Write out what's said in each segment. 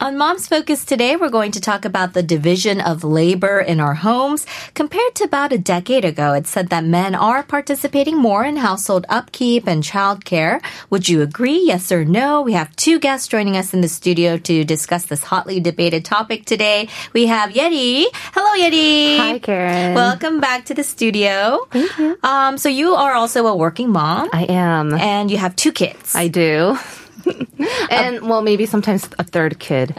On Mom's Focus today, we're going to talk about the division of labor in our homes. Compared to about a decade ago, it's said that men are participating more in household upkeep and childcare. Would you agree? Yes or no? We have two guests joining us in the studio to discuss this hotly debated topic today. We have Yeri. Hello, Yeri. Hi, Karen. Welcome back to the studio. Thank you. So you are also a working mom. I am. And you have two kids. I do. And, well, maybe sometimes a third kid,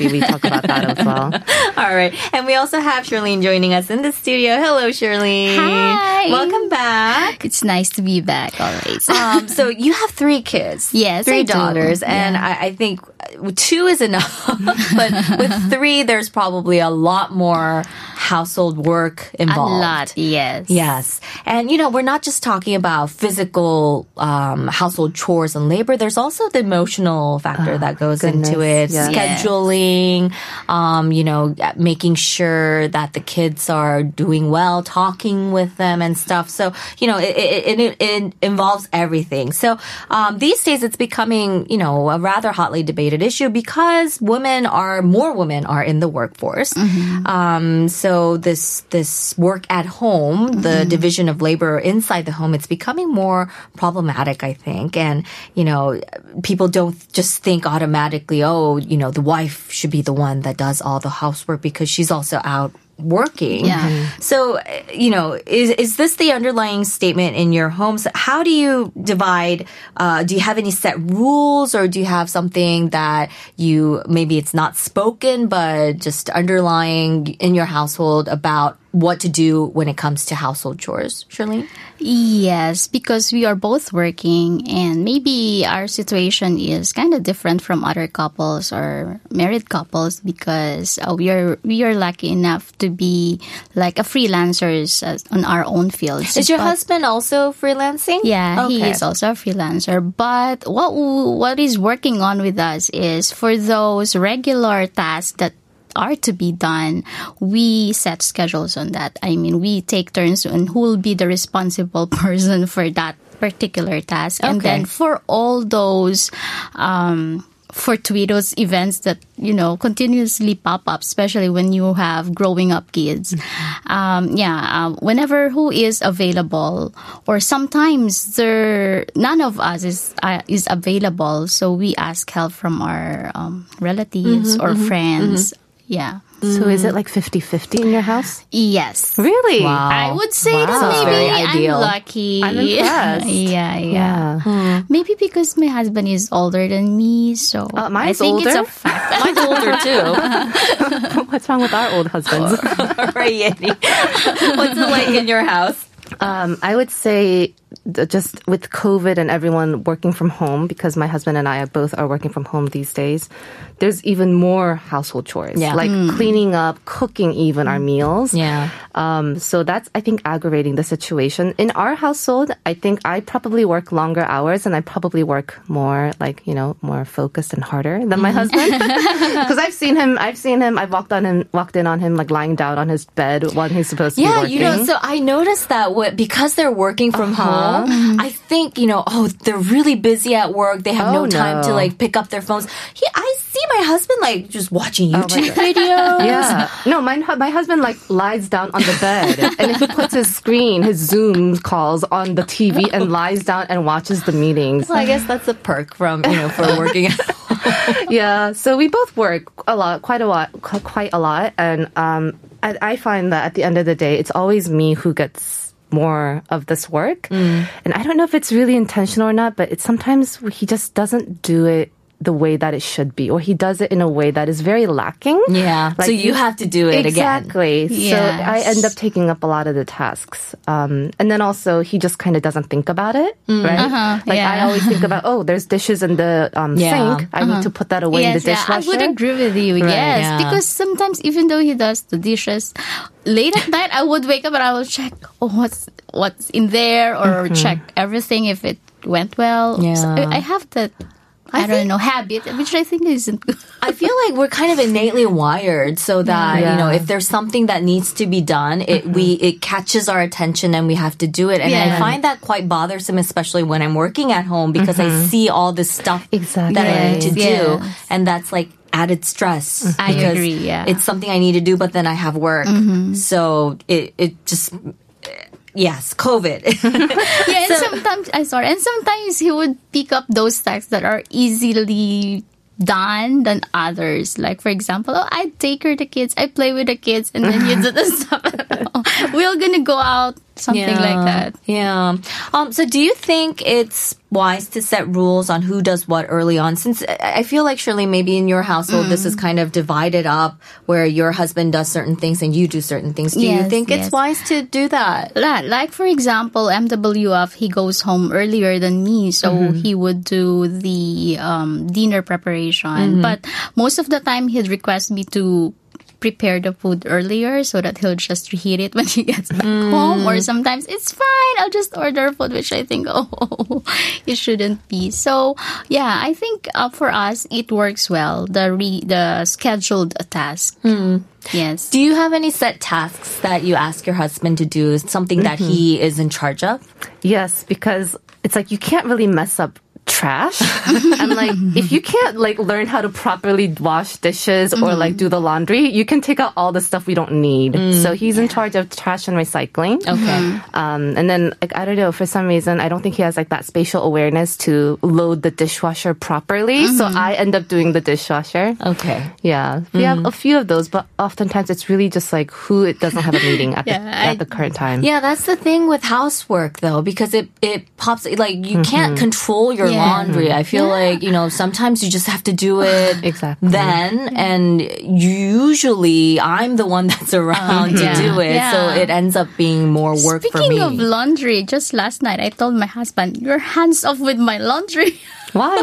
we talk about that as well. All right. And we also have Shirlene joining us in the studio. Hello, Shirlene. Hi. Welcome back. It's nice to be back always. So you have three kids. Yes, three daughters. And yeah. I think two is enough. But with three, there's probably a lot more household work involved. A lot, yes. Yes. And, you know, we're not just talking about physical household chores and labor. There's also the emotional factor that goes into it. Yeah. Scheduling, you know, making sure that the kids are doing well, talking with them and stuff. So, you know, it involves everything. So these days it's becoming, you know, a rather hotly debated issue because more women are in the workforce. Mm-hmm. So this work at home, the division of labor inside the home, it's becoming more problematic, I think. And, you know, people don't just think automatically, oh, you know, the wife should be the one that does all the housework because she's also out working. Yeah. Mm-hmm. So, you know, is this the underlying statement in your homes? How do you divide? Do you have any set rules, or do you have something that you, maybe it's not spoken, but just underlying in your household about what to do when it comes to household chores, Shirlene? Yes, because we are both working, and maybe our situation is kind of different from other couples or married couples because we are lucky enough to be like a freelancers on our own fields. Is your husband also freelancing? Yeah, okay. He is also a freelancer. But what is working on with us is for those regular tasks that are to be done, we set schedules on that. I mean, we take turns on who will be the responsible person for that particular task. Okay. And then for all those fortuitous events that, you know, continuously pop up, especially when you have growing up kids. Whenever who is available, or sometimes none of us is available, so we ask help from our relatives or friends. Mm-hmm. Yeah. So is it like 50-50 in your house? Yes. Really? Wow. I would say that maybe I'm lucky. I'm impressed. Yeah. Hmm. Maybe because my husband is older than me, so I think older? It's a fact. Mine's older too. What's wrong with our old husbands? Right, Yeti. What's it like in your house? I would say just with COVID and everyone working from home, because my husband and I both are working from home these days, there's even more household chores, like cleaning up, cooking even our meals. Yeah. So that's, I think, aggravating the situation. In our household, I think I probably work longer hours, and I probably work more, like, you know, more focused and harder than my husband. Because I've seen him, I've walked in on him, like lying down on his bed when he's supposed to be working. Yeah, you know, so I noticed that because they're working from home, I think, you know, they're really busy at work. They have no time to, like, pick up their phones. I see my husband, like, just watching YouTube videos. Yeah. No, my husband, like, lies down on the bed and he puts his Zoom calls on the TV and lies down and watches the meetings. Well, I guess that's a perk from, you know, for working at home. Yeah, so we both work quite a lot. And I find that at the end of the day, it's always me who gets more of this work. And I don't know if it's really intentional or not, but it's sometimes he just doesn't do it the way that it should be, or he does it in a way that is very lacking. Yeah. Like, so you have to do it again. Exactly. Yes. So I end up taking up a lot of the tasks. And then also he just kind of doesn't think about it, right? Uh-huh. Like I always think about, there's dishes in the sink. I need to put that away in the dishwasher. I would agree with you. Right. Yes. Yeah. Because sometimes even though he does the dishes, late at night I would wake up and I will check what's in there, or check everything if it went well. Yeah. So I have that I don't know, habit, which I think isn't good. I feel like we're kind of innately wired so that, you know, if there's something that needs to be done, it catches our attention and we have to do it. And I find that quite bothersome, especially when I'm working at home, because I see all this stuff that I need to do. And that's like added stress. I agree, it's something I need to do, but then I have work. So it just... Yes, COVID. And sometimes he would pick up those tasks that are easily done than others. Like for example, I take her to kids, I play with the kids, and then you do the stuff. We're gonna go out, something like that. Yeah. So do you think it's wise to set rules on who does what early on? Since I feel like, Shirley, maybe in your household, this is kind of divided up where your husband does certain things and you do certain things. Do you think it's wise to do that? Like, for example, MWF, he goes home earlier than me, so he would do the dinner preparation. But most of the time, he'd request me to prepare the food earlier so that he'll just reheat it when he gets back home. Or sometimes, it's fine, I'll just order food, which I think, it shouldn't be. So, yeah, I think for us, it works well, the scheduled task. Yes. Do you have any set tasks that you ask your husband to do, something that he is in charge of? Yes, because it's like you can't really mess up trash. And like, if you can't like learn how to properly wash dishes or like do the laundry, you can take out all the stuff we don't need. So he's in charge of trash and recycling. Okay. And then like, I don't know, for some reason, I don't think he has like that spatial awareness to load the dishwasher properly. So I end up doing the dishwasher. Okay. Yeah. We have a few of those, but oftentimes it's really just like who it doesn't have a meeting at, at the current time. Yeah, that's the thing with housework though, because it pops, like you can't control your laundry. I feel like, you know, sometimes you just have to do it then, and usually I'm the one that's around to do it, so it ends up being more work for me. Speaking of laundry, just last night I told my husband, "You're hands off with my laundry." Why?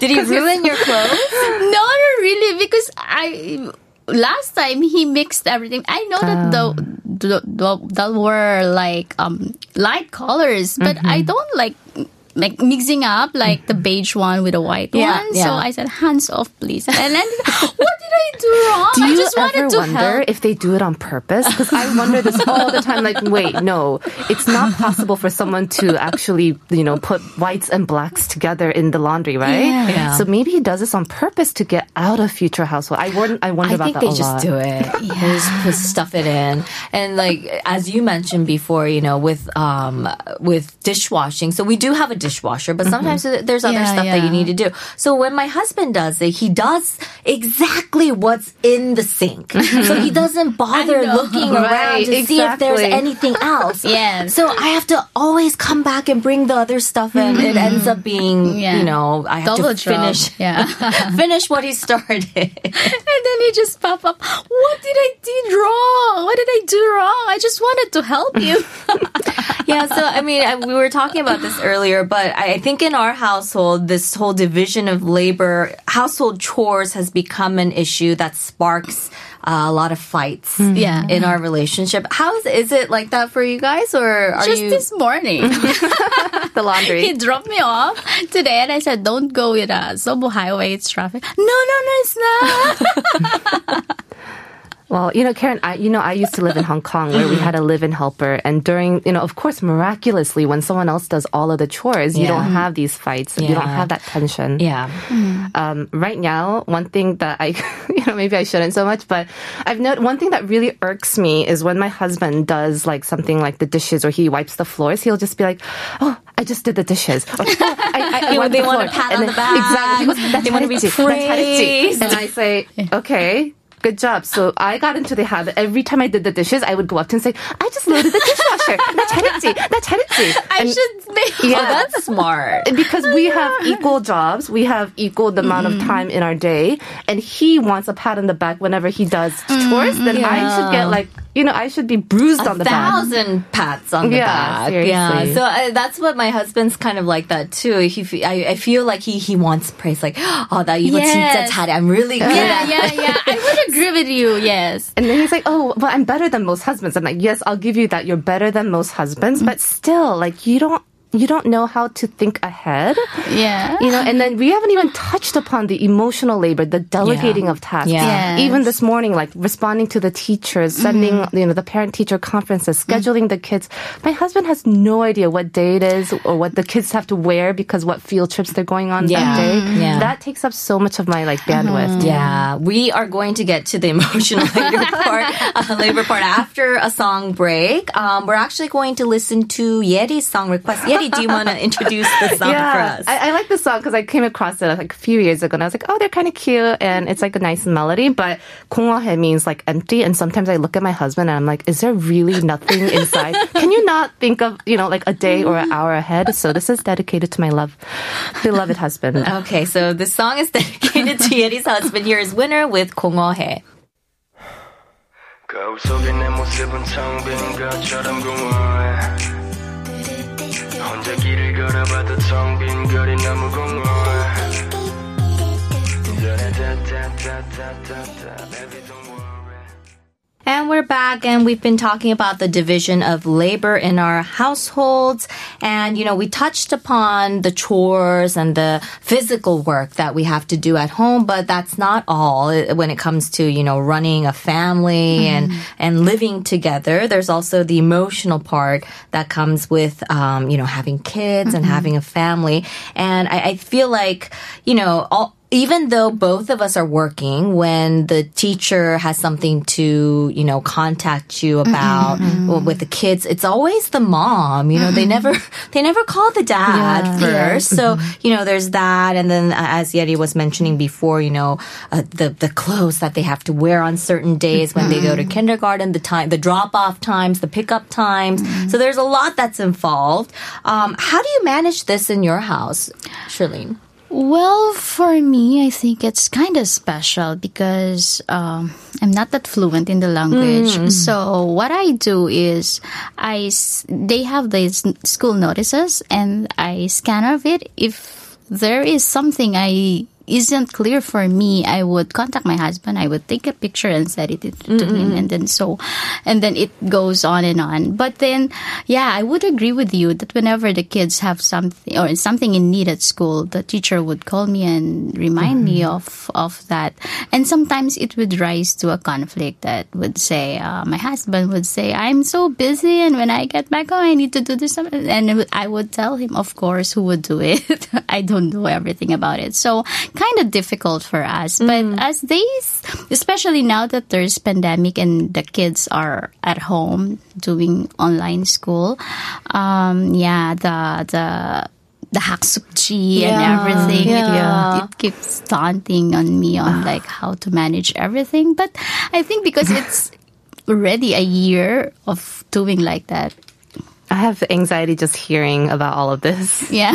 Did he ruin your clothes? No, not really, because last time he mixed everything. I know that the were like light colors, but I don't like mixing up like the beige one with the white one. So I said, "Hands off, please." And then, what did I do wrong? I just wanted to help. Do you ever wonder if they do it on purpose? Because I wonder this all the time. Like, wait, no, it's not possible for someone to actually, you know, put whites and blacks together in the laundry, right? Yeah. So maybe he does this on purpose to get out of future household. I wonder about that a lot. I think they just do it. They just stuff it in. And like, as you mentioned before, you know, with dishwashing. So we do have a dishwasher, but sometimes there's other stuff that you need to do. So when my husband does it, he does exactly what's in the sink. So he doesn't bother looking around to see if there's anything else. So I have to always come back and bring the other stuff in. It ends up being, you know, I have to finish, finish what he started. And then he just pop up, "What did I do wrong? What did I do wrong? I just wanted to help you." Yeah, so I mean, we were talking about this earlier, but I think in our household, this whole division of labor, household chores has become an issue that sparks a lot of fights in our relationship. How is it like that for you guys? Or are you... this morning. The laundry. He dropped me off today and I said, "Don't go with Sobo Highway, it's traffic." No, it's not. Well, you know, Karen, I used to live in Hong Kong where we had a live-in helper. And during, you know, of course, miraculously, when someone else does all of the chores, you don't have these fights. You don't have that tension. Yeah. Right now, one thing that maybe I shouldn't so much, but I've noticed one thing that really irks me is when my husband does like something like the dishes or he wipes the floors, he'll just be like, "Oh, I just did the dishes." Or, "Oh, I wiped the floor." They want a pat on the back. Exactly. They want to be praised. And I say, "Okay, good job." So I got into the habit. Every time I did the dishes, I would go up to him and say, "I just loaded the dishwasher. 나 잘했지. I should make." Yeah, that's smart. Because we have equal jobs. We have equal the amount of time in our day. And he wants a pat on the back whenever he does chores. Then I should get like, you know, I should be bruised on the back. 1,000 pats on the back. Seriously. Yeah. So that's what my husband's kind of like that too. I feel like he wants praise. Like, "Oh, that you 진짜 잘해. I'm really good at it." Yeah. I would agree with you. Yes. And then he's like, "Oh, but I'm better than most husbands." I'm like, "Yes, I'll give you that. You're better than most husbands, but still, like, you don't you don't know how to think ahead. Yeah. You know, and then we haven't even touched upon the emotional labor, the delegating of tasks. Yeah. Yes. Even this morning, like responding to the teachers, sending, you know, the parent-teacher conferences, scheduling the kids. My husband has no idea what day it is or what the kids have to wear because what field trips they're going on that day. Yeah. That takes up so much of my like bandwidth. Yeah. We are going to get to the emotional labor part after a song break. We're actually going to listen to Yeri's song request. Yeri, do you want to introduce the song for us? I like this song because I came across it like a few years ago and I was like, oh, they're kind of cute and it's like a nice melody, but 공허해 means like empty, and sometimes I look at my husband and I'm like, is there really nothing inside? Can you not think of, you know, like a day or an hour ahead? So this is dedicated to my beloved husband. Okay, so this song is dedicated to Yeri's husband. Here is Winner with 공허해. 거울 속에 내 모습은 텅빈 것처럼 공허해. 혼자 길을 걸어봐도 텅 빈 거리 너무 공허해. And we're back, and we've been talking about the division of labor in our households. And, you know, we touched upon the chores and the physical work that we have to do at home, but that's not all when it comes to, you know, running a family and living together. There's also the emotional part that comes with, you know, having kids and having a family. And I feel like, you know, even though both of us are working, when the teacher has something to, you know, contact you about with the kids, it's always the mom. You know, they never call the dad first. So, you know, there's that. And then as Yeri was mentioning before, you know, the clothes that they have to wear on certain days when they go to kindergarten, the drop-off times, the pick-up times. So there's a lot that's involved. How do you manage this in your house, Shirlene? Well, for me, I think it's kind of special because I'm not that fluent in the language. So what I do is they have these school notices and I scan of it. If there is something isn't clear for me, I would contact my husband. I would take a picture and send it to him, and then it goes on and on. But then, yeah, I would agree with you that whenever the kids have something or something in need at school, the teacher would call me and remind me of that. And sometimes it would rise to a conflict that would say, my husband would say, I'm so busy, and when I get back home, I need to do this. And I would tell him, of course, who would do it. I don't know everything about it. So kind of difficult for us, but as especially now that there's pandemic and the kids are at home doing online school, the haksukji and everything, it keeps daunting on me on like how to manage everything. But I think because it's already a year of doing like that, I have anxiety just hearing about all of this. Yeah.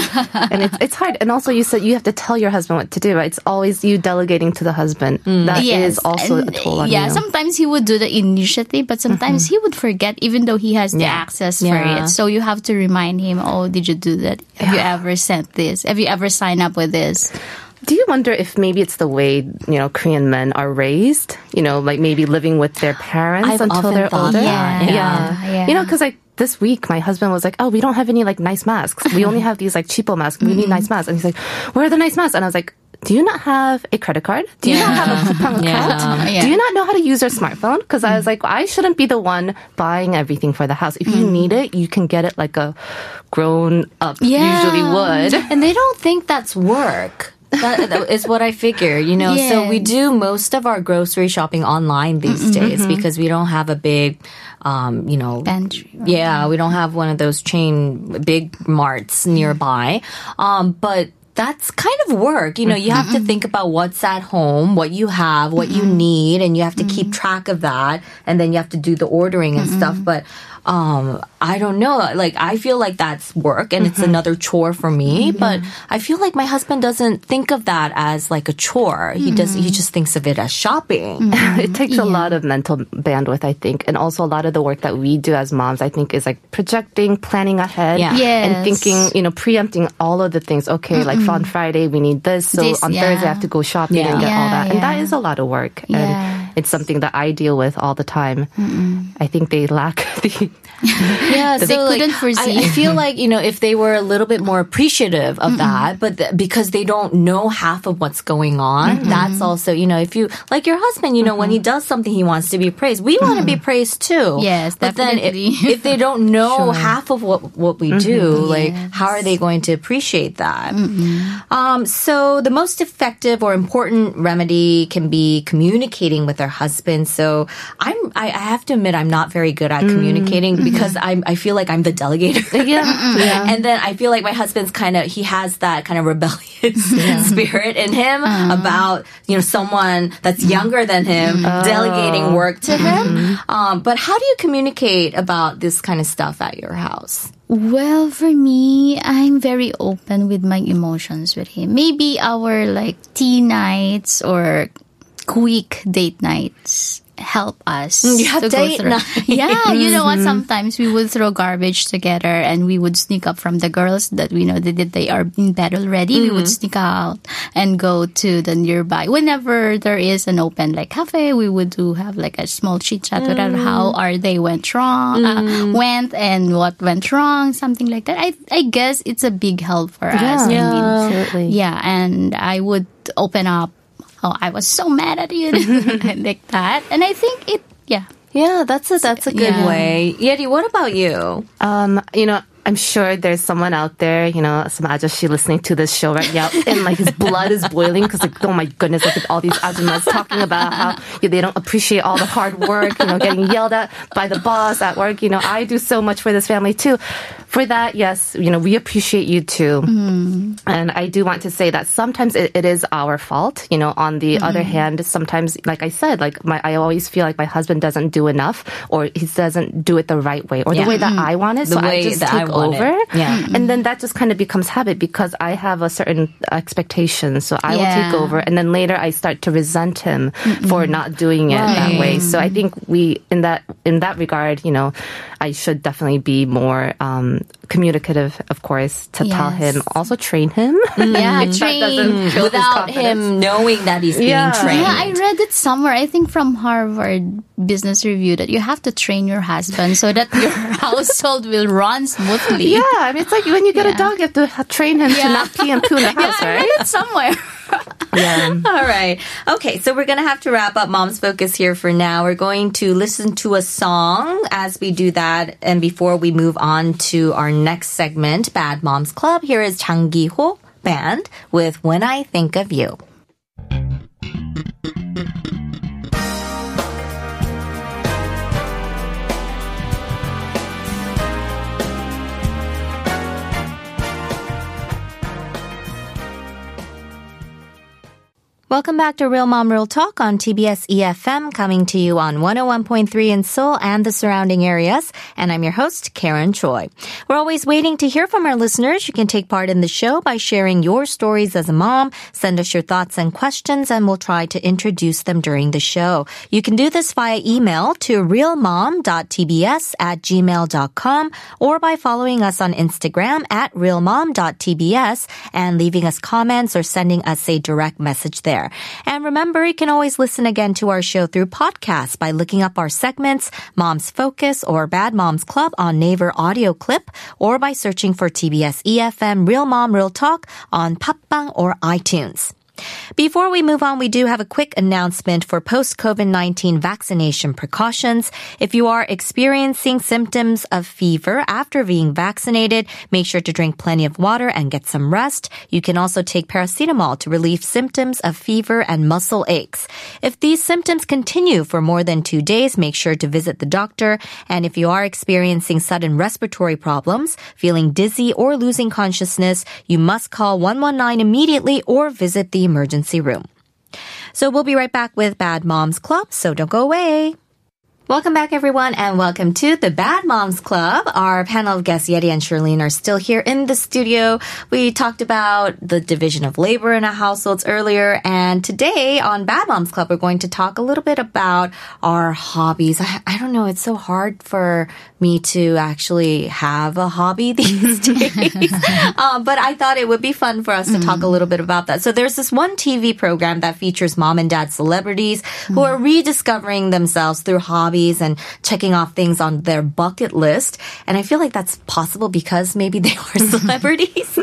And it's hard. And also you said you have to tell your husband what to do. It's always you delegating to the husband. That is also a toll on you. Sometimes he would do the initiative, but sometimes he would forget even though he has the access for it. So you have to remind him, oh, did you do that? Have you ever sent this? Have you ever signed up with this? Do you wonder if maybe it's the way, you know, Korean men are raised? You know, like maybe living with their parents until they're older? Yeah. You know, because this week, my husband was like, oh, we don't have any like nice masks. We only have these like cheapo masks. We need nice masks. And he's like, where are the nice masks? And I was like, do you not have a credit card? Do you not have a coupon account? Yeah. Do you not know how to use your smartphone? Because I was like, well, I shouldn't be the one buying everything for the house. If you need it, you can get it like a grown up usually would. And they don't think that's work. That is what I figure, you know. Yeah. So we do most of our grocery shopping online these days because we don't have a big, you know, pantry. Yeah, we don't have one of those chain big marts nearby. But that's kind of work. You know, you have to think about what's at home, what you have, what you need, and you have to keep track of that. And then you have to do the ordering and stuff. But I don't know. Like, I feel like that's work and it's another chore for me. But I feel like my husband doesn't think of that as like a chore. He just thinks of it as shopping. It takes a lot of mental bandwidth, I think. And also a lot of the work that we do as moms, I think, is like projecting, planning ahead and thinking, you know, preempting all of the things. Okay, like on Friday, we need this. So on Thursday, I have to go shopping and get all that. And that is a lot of work. And it's something that I deal with all the time. I think they lack the cheap. Yeah, so they couldn't foresee. I feel like, you know, if they were a little bit more appreciative of that, but because they don't know half of what's going on, that's also, you know, if you, like your husband, you know, when he does something, he wants to be praised. We want to be praised too. Yes, definitely. But then if they don't know half of what we do, like, how are they going to appreciate that? So the most effective or important remedy can be communicating with their husband. So I have to admit, I'm not very good at communicating because I feel like I'm the delegator. And then I feel like my husband's kind of, he has that kind of rebellious spirit in him about, you know, someone that's younger than him delegating work to him. But how do you communicate about this kind of stuff at your house? Well, for me, I'm very open with my emotions with him. Maybe our like tea nights or quick date nights help us to go through. Yeah, you know what? Sometimes we would throw garbage together and we would sneak up from the girls that we know that they are in bed already. We would sneak out and go to the nearby. Whenever there is an open like cafe, we would do have like a small chit chat about how are they went and what went wrong, something like that. I guess it's a big help for us. Yeah, absolutely. Yeah, and I would open up. Oh, I was so mad at you, like that. And I think it, yeah, that's a good way. Yeri, what about you? You know, I'm sure there's someone out there, you know, some ajashi listening to this show right now, and like his blood is boiling because like, oh my goodness, look at all these ajumas talking about how they don't appreciate all the hard work, you know, getting yelled at by the boss at work. You know, I do so much for this family too. For that, yes, you know, we appreciate you too. And I do want to say that sometimes it is our fault. You know, on the other hand, sometimes, like I said, like I always feel like my husband doesn't do enough, or he doesn't do it the right way, or the way that I want it. So I just take over. And then that just kind of becomes habit because I have a certain expectation. So I will take over. And then later I start to resent him for not doing it that way. So I think we, in that regard, you know, I should definitely be more communicative, of course, to tell him. Also train him. Yeah, train without him knowing that he's being trained. Yeah, I read it somewhere, I think from Harvard Business Review, that you have to train your husband so that your household will run smoothly. Yeah, I mean, it's like when you get a dog, you have to train him to not pee and poo in the house, right? I read it somewhere. All right. Okay, so we're going to have to wrap up Mom's Focus here for now. We're going to listen to a song as we do that. And before we move on to our next segment, Bad Moms Club, here is Jang Ki-ho Band with When I Think of You. Welcome back to Real Mom Real Talk on TBS EFM, coming to you on 101.3 in Seoul and the surrounding areas. And I'm your host, Karen Choi. We're always waiting to hear from our listeners. You can take part in the show by sharing your stories as a mom. Send us your thoughts and questions, and we'll try to introduce them during the show. You can do this via email to realmom.tbs@gmail.com or by following us on Instagram at realmom.tbs and leaving us comments or sending us a direct message there. And remember, you can always listen again to our show through podcasts by looking up our segments, Mom's Focus or Bad Moms Club on Naver Audio Clip, or by searching for TBS EFM Real Mom Real Talk on 팟빵 or iTunes. Before we move on, we do have a quick announcement for post-COVID-19 vaccination precautions. If you are experiencing symptoms of fever after being vaccinated, make sure to drink plenty of water and get some rest. You can also take paracetamol to relieve symptoms of fever and muscle aches. If these symptoms continue for more than 2 days, make sure to visit the doctor. And if you are experiencing sudden respiratory problems, feeling dizzy or losing consciousness, you must call 119 immediately or visit the emergency room. So we'll be right back with Bad Moms Club, so don't go away. Welcome back, everyone, and welcome to the Bad Moms Club. Our panel of guests, Yeri and Shirlene, are still here in the studio. We talked about the division of labor in our households earlier, and today on Bad Moms Club, we're going to talk a little bit about our hobbies. I don't know, it's so hard for me to actually have a hobby these days, but I thought it would be fun for us to talk a little bit about that. So there's this one TV program that features mom and dad celebrities who are rediscovering themselves through hobbies hobbies and checking off things on their bucket list. And I feel like that's possible because maybe they are celebrities.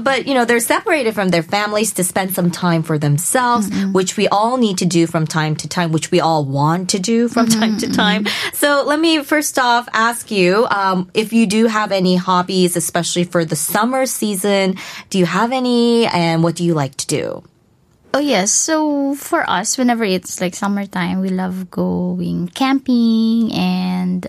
But, you know, they're separated from their families to spend some time for themselves, mm-hmm. which we all need to do from time to time, which we all want to do from mm-hmm. time to time. So let me first off ask you if you do have any hobbies, especially for the summer season. Do you have any and what do you like to do? Oh, yes. So for us, whenever it's like summertime, we love going camping and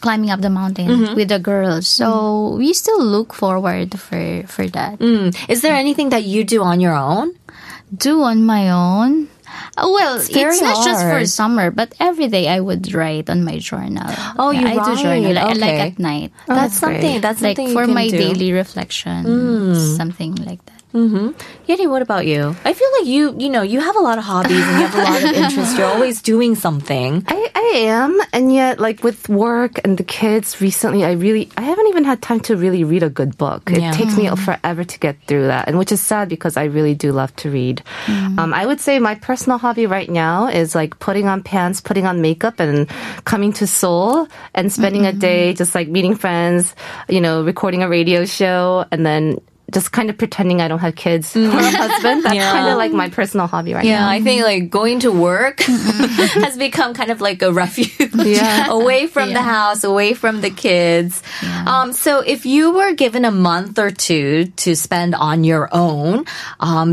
climbing up the mountain mm-hmm. with the girls. So mm-hmm. we still look forward for that. Mm. Is there anything that you do on your own? Do on my own? Well, it's not just for summer, but every day I would write on my journal. Oh, you write? I do journal, like at night. Oh, that's something like for my daily reflection, something like that. Mm-hmm. Yeri, what about you? I feel like you have a lot of hobbies and you have a lot of interests. You're always doing something. I am, and yet like with work and the kids recently, I haven't even had time to really read a good book. It takes me forever to get through that, and which is sad because I really do love to read. Mm. I would say my personal hobby right now is like putting on pants, putting on makeup, and coming to Seoul and spending a day just like meeting friends, you know, recording a radio show, and then just kind of pretending I don't have kids or a husband. That's kind of like my personal hobby right now. Yeah, I think like going to work has become kind of like a refuge away from the house, away from the kids. Yeah. So if you were given a month or two to spend on your own,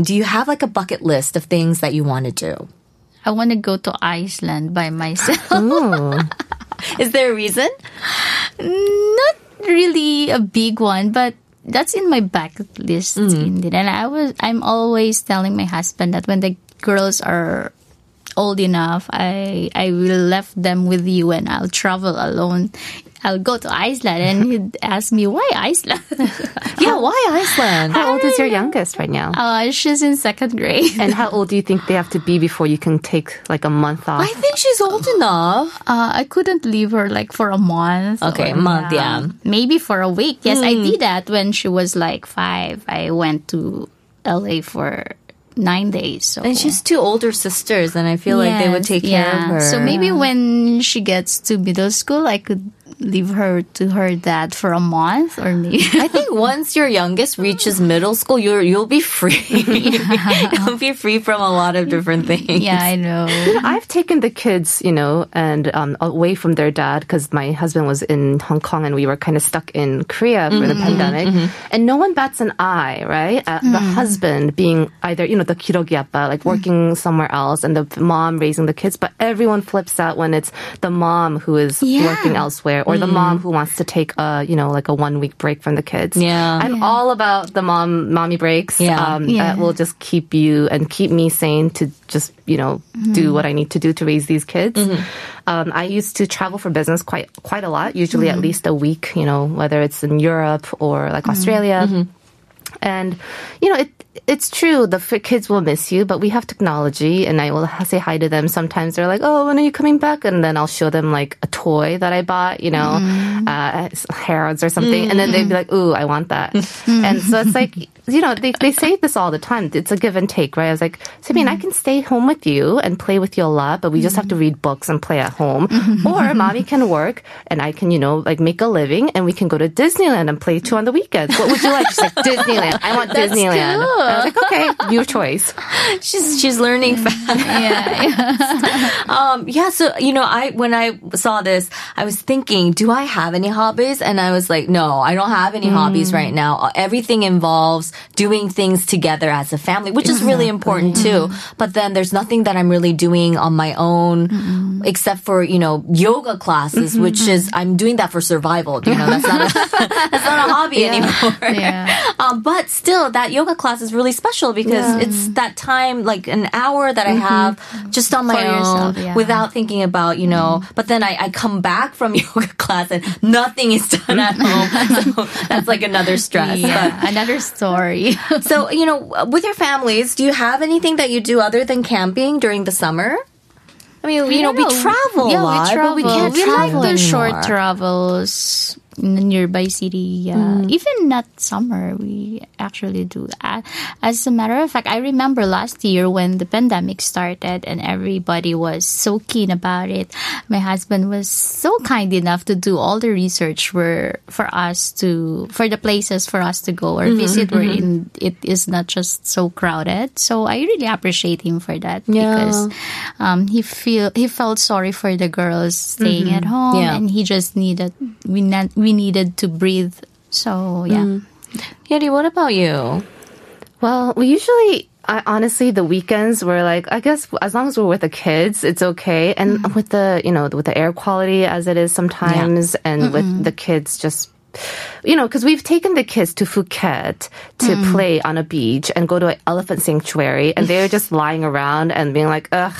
do you have like a bucket list of things that you want to do? I want to go to Iceland by myself. Is there a reason? Not really a big one, but that's in my bucket list indeed. And I'm always telling my husband that when the girls are old enough, I will left them with you and I'll travel alone. I'll go to Iceland. And he'd ask me, why Iceland? Why Iceland? How old is your youngest right now? She's in 2nd grade. And how old do you think they have to be before you can take like a month off? I think she's old enough. I couldn't leave her like for a month. Okay, maybe for a week. Yes, I did that when she was like 5. I went to LA for 9 days. So. And she's 2 older sisters, and I feel like they would take care of her. So maybe when she gets to middle school, I could leave her to her dad for a month or maybe. I think once your youngest reaches middle school, you'll be free. You'll be free from a lot of different things. Yeah, I know. I've taken the kids, you know, and away from their dad because my husband was in Hong Kong and we were kind of stuck in Korea for the pandemic. Mm-hmm. And no one bats an eye, right? The husband being either, you know, the kirogi appa, like working somewhere else, and the mom raising the kids. But everyone flips out when it's the mom who is working elsewhere. Or the mom who wants to take a, you know, like a 1 week break from the kids. Yeah. I'm all about the mommy breaks. Yeah. That will just keep you and keep me sane to just, you know, do what I need to do to raise these kids. Mm-hmm. I used to travel for business quite a lot, usually at least a week, you know, whether it's in Europe or like Australia. Mm-hmm. And, you know, it's true, the kids will miss you, but we have technology, and I will say hi to them. Sometimes they're like, oh, when are you coming back? And then I'll show them, like, a toy that I bought, you know, Harrods or something. And then they'd be like, ooh, I want that. And so it's like, you know, they say this all the time. It's a give and take, right? I was like, Sabine, I can stay home with you and play with you a lot, but we just have to read books and play at home. Or mommy can work, and I can, you know, like, make a living, and we can go to Disneyland and play too on the weekends. What would you like? She's like, Disneyland. I want Disneyland. Cool. I was like, okay, your choice. She's learning fast. So, you know, when I saw this, I was thinking, do I have any hobbies? And I was like, no, I don't have any hobbies right now. Everything involves doing things together as a family, which is really important too. But then there's nothing that I'm really doing on my own except for, you know, yoga classes, which is, I'm doing that for survival. You know, that's not a hobby anymore. Yeah. But still, that yoga class is really special because it's that time, like an hour that I have just on my own without thinking about, you know, but then I come back from yoga class and nothing is done at home. So that's like another stress. Yeah, but another story. So, you know, with your families, do you have anything that you do other than camping during the summer? I mean, you know, we travel a lot, but we can't travel anymore. We like the short travels. in the nearby city. Yeah. Even not summer, we actually do that. As a matter of fact, I remember last year when the pandemic started and everybody was so keen about it. My husband was so kind enough to do all the research for the places for us to go or visit where it is not just so crowded. So I really appreciate him for that because he felt sorry for the girls staying at home and he just needed to breathe. So Yeri, what about you? Well, we usually, honestly, the weekends were like, I guess as long as we're with the kids, it's okay. And with the, with the air quality as it is sometimes, and with the kids just, because we've taken the kids to Phuket to play on a beach and go to an elephant sanctuary, and they're just lying around and being like, ugh.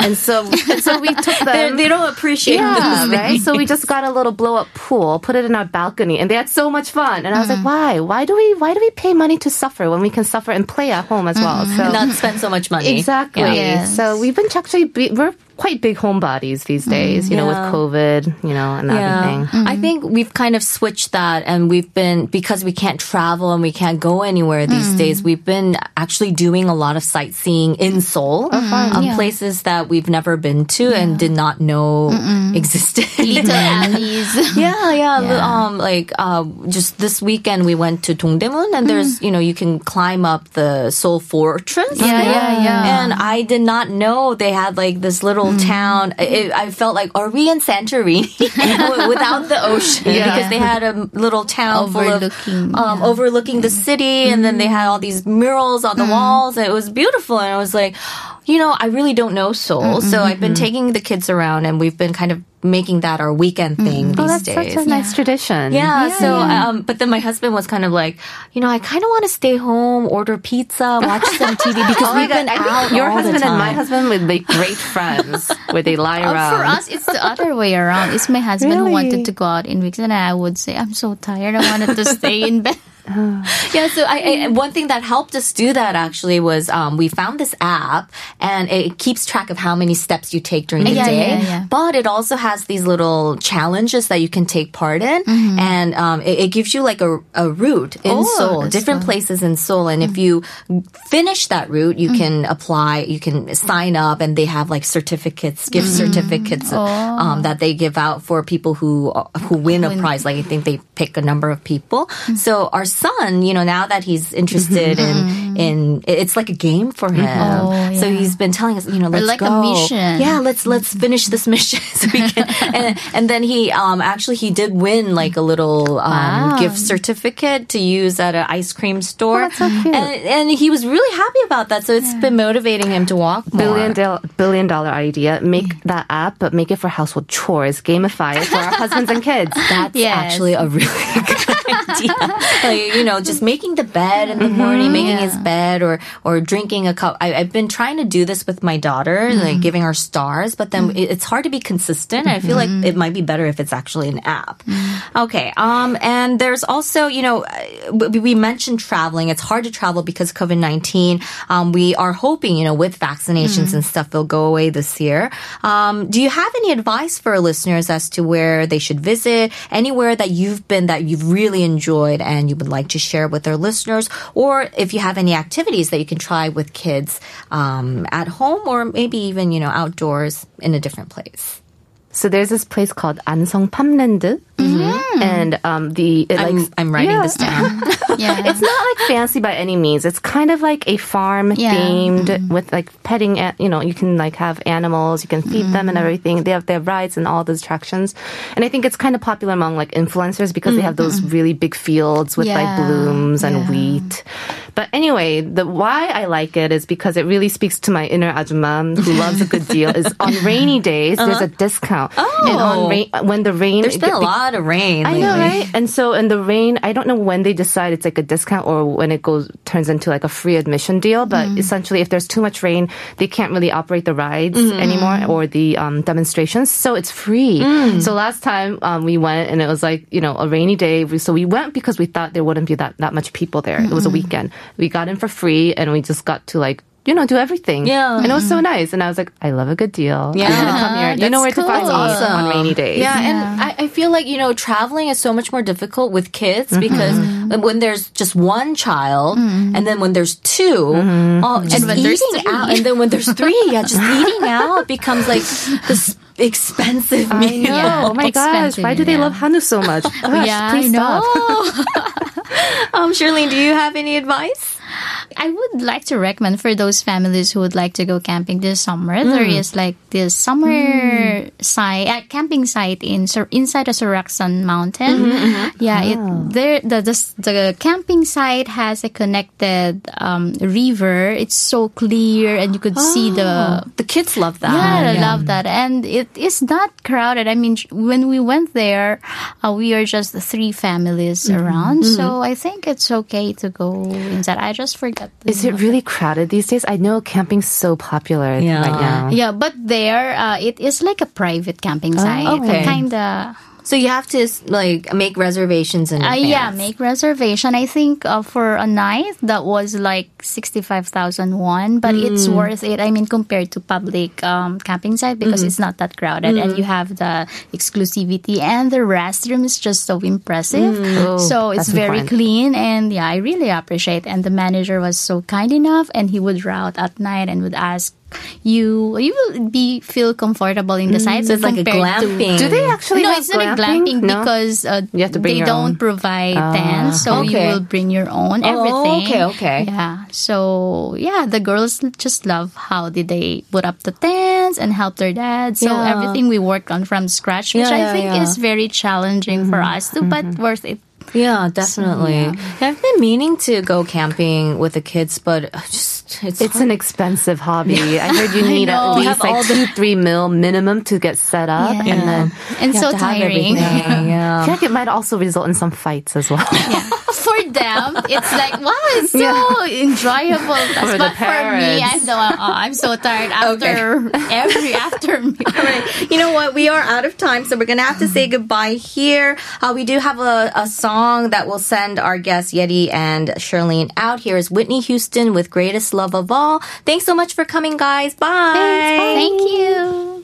And so we took them. They don't appreciate those right? So we just got a little blow-up pool, put it in our balcony, and they had so much fun. And I was like, why? Why do we pay money to suffer when we can suffer and play at home as well? So and not spend so much money. Exactly. Yeah. Yes. So we've been actually we're quite big homebodies these days, with COVID, and everything. I think we've kind of switched that, and we've been, because we can't travel and we can't go anywhere these days, we've been actually doing a lot of sightseeing in Seoul, places that we've never been to and did not know existed. Little alleys. Just this weekend we went to Dongdaemun, and there's, you can climb up the Seoul Fortress. And I did not know they had like this little town. I felt like, are we in Santorini without the ocean? Yeah. Because they had a little town overlooking the city, and then they had all these murals on the walls, and it was beautiful. And I was like, I really don't know Seoul. So I've been taking the kids around, and we've been kind of making that our weekend thing these days. Oh, that's such a nice tradition. Yeah. So, but then my husband was kind of like, I kind of want to stay home, order pizza, watch some TV, because we've been out. Your husband and my husband would make great friends where they lie around. For us, it's the other way around. It's my husband who wanted to go out in weeks, and I would say, I'm so tired. I wanted to stay in bed. So I one thing that helped us do that actually was we found this app, and it keeps track of how many steps you take during the day. But it also has these little challenges that you can take part in, and it gives you like a route in Seoul, different places in Seoul, and if you finish that route, you can apply, you can sign up, and they have like certificates, gift certificates that they give out for people who win a prize. Like I think they pick a number of people. So our son, now that he's interested in it's like a game for him. So he's been telling us, let's like go. Like a mission. Yeah, let's finish this mission so we can. And then he actually he did win like a little gift certificate to use at an ice cream store. Oh, that's so cute. And he was really happy about that. So it's been motivating him to walk more. Billion dollar idea. Make that app, but make it for household chores. Gamify it for our husbands and kids. That's actually a really good idea. Like, just making the bed in the morning, making his bed, or drinking a cup. I've been trying to do this with my daughter, like giving her stars, but then it's hard to be consistent. I feel like it might be better if it's actually an app. Okay. And there's also, we mentioned traveling. It's hard to travel because of COVID-19. We are hoping, with vaccinations and stuff, they'll go away this year. Do you have any advice for our listeners as to where they should visit, anywhere that you've been that you've really enjoyed and you would like to share with our listeners, or if you have any activities that you can try with kids at home, or maybe even outdoors in a different place? So there's this place called Ansong Pamnende, and I'm writing this down. It's not like fancy by any means. It's kind of like a farm themed with like petting. You can like have animals, you can feed them and everything. They have their rides and all those attractions, and I think it's kind of popular among like influencers because they have those really big fields with like blooms and wheat. But anyway, the why I like it is because it really speaks to my inner ajumma who loves a good deal. Is on rainy days there's a discount. Oh, and on rain, when the rain, there's been a lot of rain lately. I know, right? And so in the rain, I don't know when they decide it's like a discount or when it turns into like a free admission deal. But essentially, if there's too much rain, they can't really operate the rides anymore or the demonstrations. So it's free. So last time we went, and it was like a rainy day. So we went because we thought there wouldn't be that much people there. It was a weekend. We got in for free, and we just got to like you know, do everything. Yeah. And it was so nice. And I was like, I love a good deal. Yeah. I'm going to come here. You know where to find me on rainy days. Yeah. And I feel like, you know, traveling is so much more difficult with kids because when there's just one child and then when there's two, just eating out. And then when there's three, just eating out becomes like this expensive meal. Oh my gosh. Why do they love Hanu so much? Gosh, please stop. Shirlene, do you have any advice? I would like to recommend for those families who would like to go camping this summer. There is like this summer site, camping site inside the Soraksan Mountain. The camping site has a connected river. It's so clear, and you could see the kids love that. Yeah, I love that, and it is not crowded. I mean, when we went there, we are just three families around, so I think it's okay to go inside. I just forget. Is it really crowded these days? I know camping's so popular right now. Yeah, but there, it is like a private camping site. Okay. Kind of. So you have to like make reservations in advance. Yeah, make reservation. I think for a night that was like 65,000 won, but it's worth it. I mean, compared to public camping site because it's not that crowded and you have the exclusivity and the restroom is just so impressive. So it's very clean and I really appreciate. And the manager was so kind enough and he would route at night and would ask. You will feel comfortable in the site. So it's like a glamping. Do they actually have glamping? No, it's not a glamping because they don't provide tents. So you will bring your own everything. Okay. Yeah. So, the girls just love how did they put up the tents and help their dads. So everything we worked on from scratch, which I think is very challenging for us too, but worth it. Yeah, definitely. So, I've been meaning to go camping with the kids, but it's an expensive hobby. I heard you need at least like 2-3 mil minimum to get set up, and then and so tiring. I feel like it might also result in some fights as well. Yeah. For them, it's like it's so enjoyable. For but for me, I'm the one. I'm so tired after after meal. Right. You know what? We are out of time, so we're gonna have to say goodbye here. We do have a song that will send our guests Yeti and Shirlene out. Here is Whitney Houston with Greatest Love of All. Thanks so much for coming, guys. Bye. Thanks. Thank you.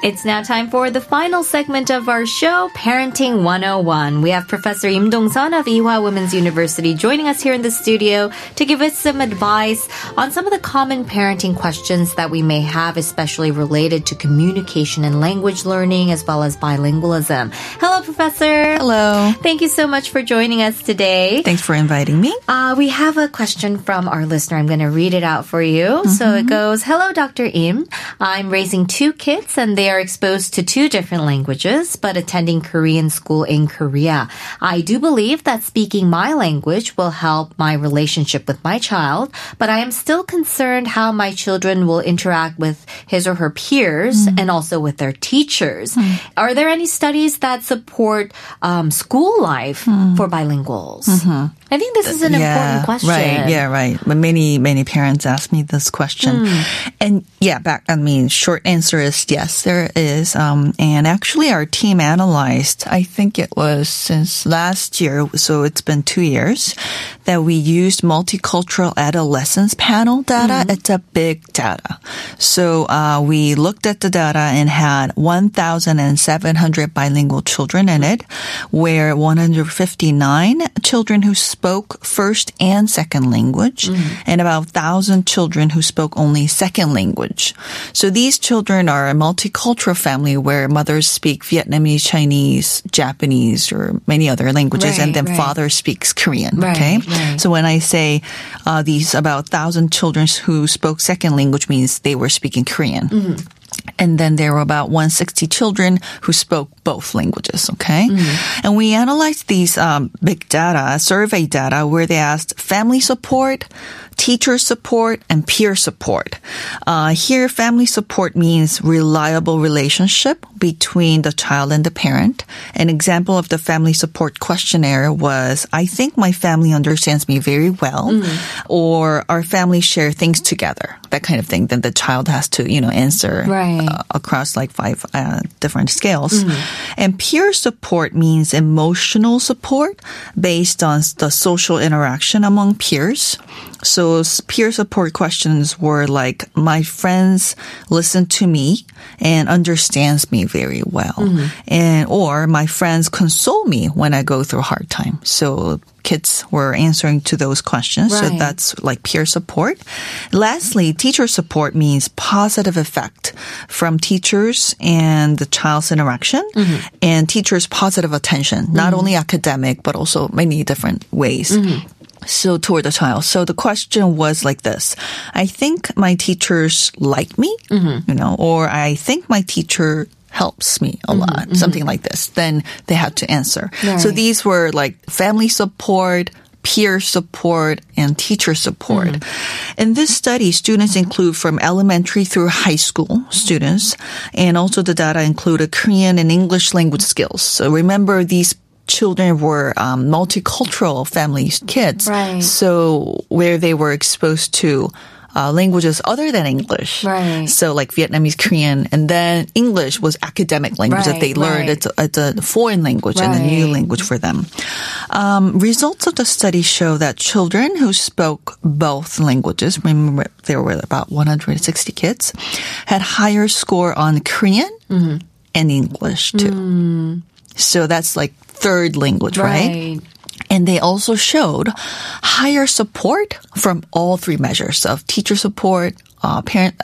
It's now time for the final segment of our show, Parenting 101. We have Professor Im Dong-sun of Ewha Women's University joining us here in the studio to give us some advice on some of the common parenting questions that we may have, especially related to communication and language learning as well as bilingualism. Hello, Professor. Hello. Thank you so much for joining us today. Thanks for inviting me. We have a question from our listener. I'm going to read it out for you. So it goes, hello, Dr. Im. I'm raising two kids and they are exposed to two different languages, but attending Korean school in Korea. I do believe that speaking my language will help my relationship with my child, but I am still concerned how my children will interact with his or her peers and also with their teachers. Are there any studies that support school life for bilinguals? I think this is an important question. Right, But many parents ask me this question. And short answer is yes, there is. And actually our team analyzed, I think it was since last year, so it's been 2 years, that we used multicultural adolescence panel data. It's a big data. So we looked at the data and had 1,700 bilingual children in it, where 159 children who spoke first and second language, and about 1,000 children who spoke only second language. So these children are a multicultural family where mothers speak Vietnamese, Chinese, Japanese, or many other languages, and then father speaks Korean. Okay, so when I say these about 1,000 children who spoke second language means they were speaking Korean. And then there were about 160 children who spoke both languages, okay? And we analyzed these big data, survey data, where they asked family support, teacher support and peer support. Here, family support means reliable relationship between the child and the parent. An example of the family support questionnaire was, I think my family understands me very well, or our family share things together, that kind of thing. Then the child has to, answer across like five different scales. And peer support means emotional support based on the social interaction among peers. So peer support questions were like, my friends listen to me and understands me very well. And or my friends console me when I go through a hard time. So kids were answering to those questions. Right. So that's like peer support. Lastly, teacher support means positive effect from teachers and the child's interaction and teachers' positive attention, not only academic, but also many different ways. So toward the child. So the question was like this. I think my teachers like me, or I think my teacher helps me a lot, something like this. Then they had to answer. Right. So these were like family support, peer support, and teacher support. In this study, students include from elementary through high school students, and also the data included Korean and English language skills. So remember, these children were multicultural family kids, so where they were exposed to languages other than English. So like Vietnamese, Korean, and then English was academic language that they learned. It's a foreign language and a new language for them. Results of the study show that children who spoke both languages, remember there were about 160 kids, had higher score on Korean and English too. So that's like third language, right? And they also showed higher support from all three measures of teacher support, parent,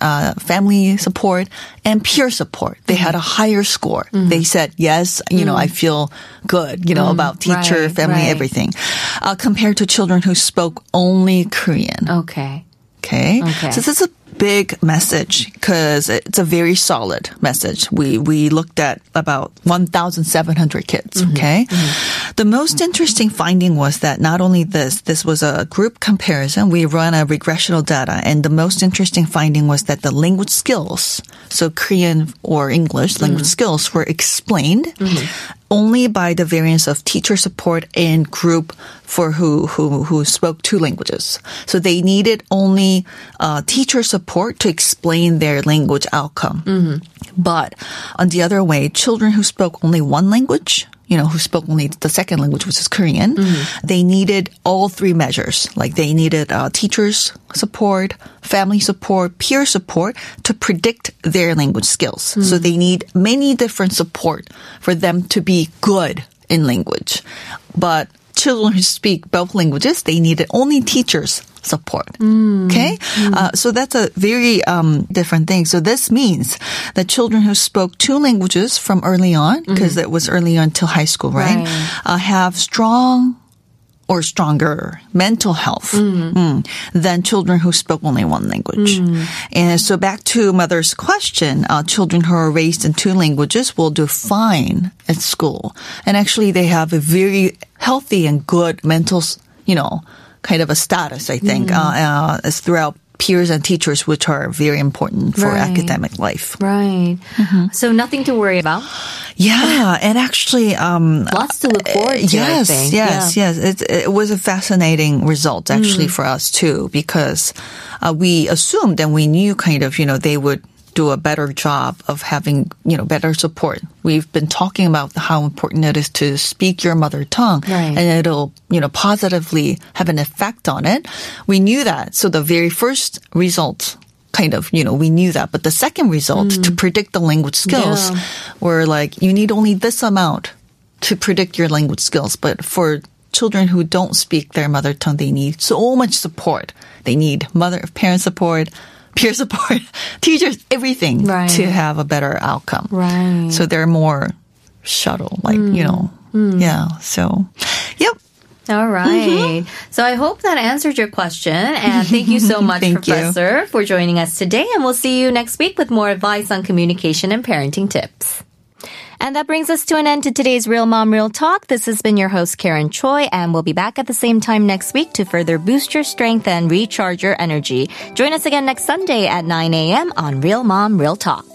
family support, and peer support. They had a higher score. They said, yes, I feel good, about teacher, family, everything, compared to children who spoke only Korean. Okay. So this is a big message because it's a very solid message. We looked at about 1,700 kids, The most interesting finding was that not only this was a group comparison, we run a regressional data, and the most interesting finding was that the language skills, so Korean or English language skills, were explained only by the variance of teacher support and group for who spoke two languages. So they needed only teacher support to explain their language outcome. But on the other way, children who spoke only one language, who spoke only the second language, which is Korean, they needed all three measures. Like they needed teachers' support, family support, peer support to predict their language skills. So they need many different support for them to be good in language. But children who speak both languages, they needed only teachers' support. So that's a very different thing. So this means that children who spoke two languages from early on, because it was early on till high school, have strong or stronger mental health than children who spoke only one language. And so back to Mother's question, children who are raised in two languages will do fine at school. And actually they have a very healthy and good mental, kind of a status, I think, as throughout peers and teachers, which are very important for academic life. So nothing to worry about. Yeah, and actually... lots to look forward to, Yes. It was a fascinating result, actually, for us, too, because we assumed and we knew they would do a better job of having, better support. We've been talking about how important it is to speak your mother tongue, and it'll, positively have an effect on it. We knew that. So the very first result, we knew that. But the second result, to predict the language skills, were like, you need only this amount to predict your language skills. But for children who don't speak their mother tongue, they need so much support. They need parent support, peer support, teachers, everything to have a better outcome. So they're more shuttle, So, yep. All right. So I hope that answered your question. And thank you so much, Professor, for joining us today. And we'll see you next week with more advice on communication and parenting tips. And that brings us to an end to today's Real Mom Real Talk. This has been your host, Karen Choi, and we'll be back at the same time next week to further boost your strength and recharge your energy. Join us again next Sunday at 9 a.m. on Real Mom Real Talk.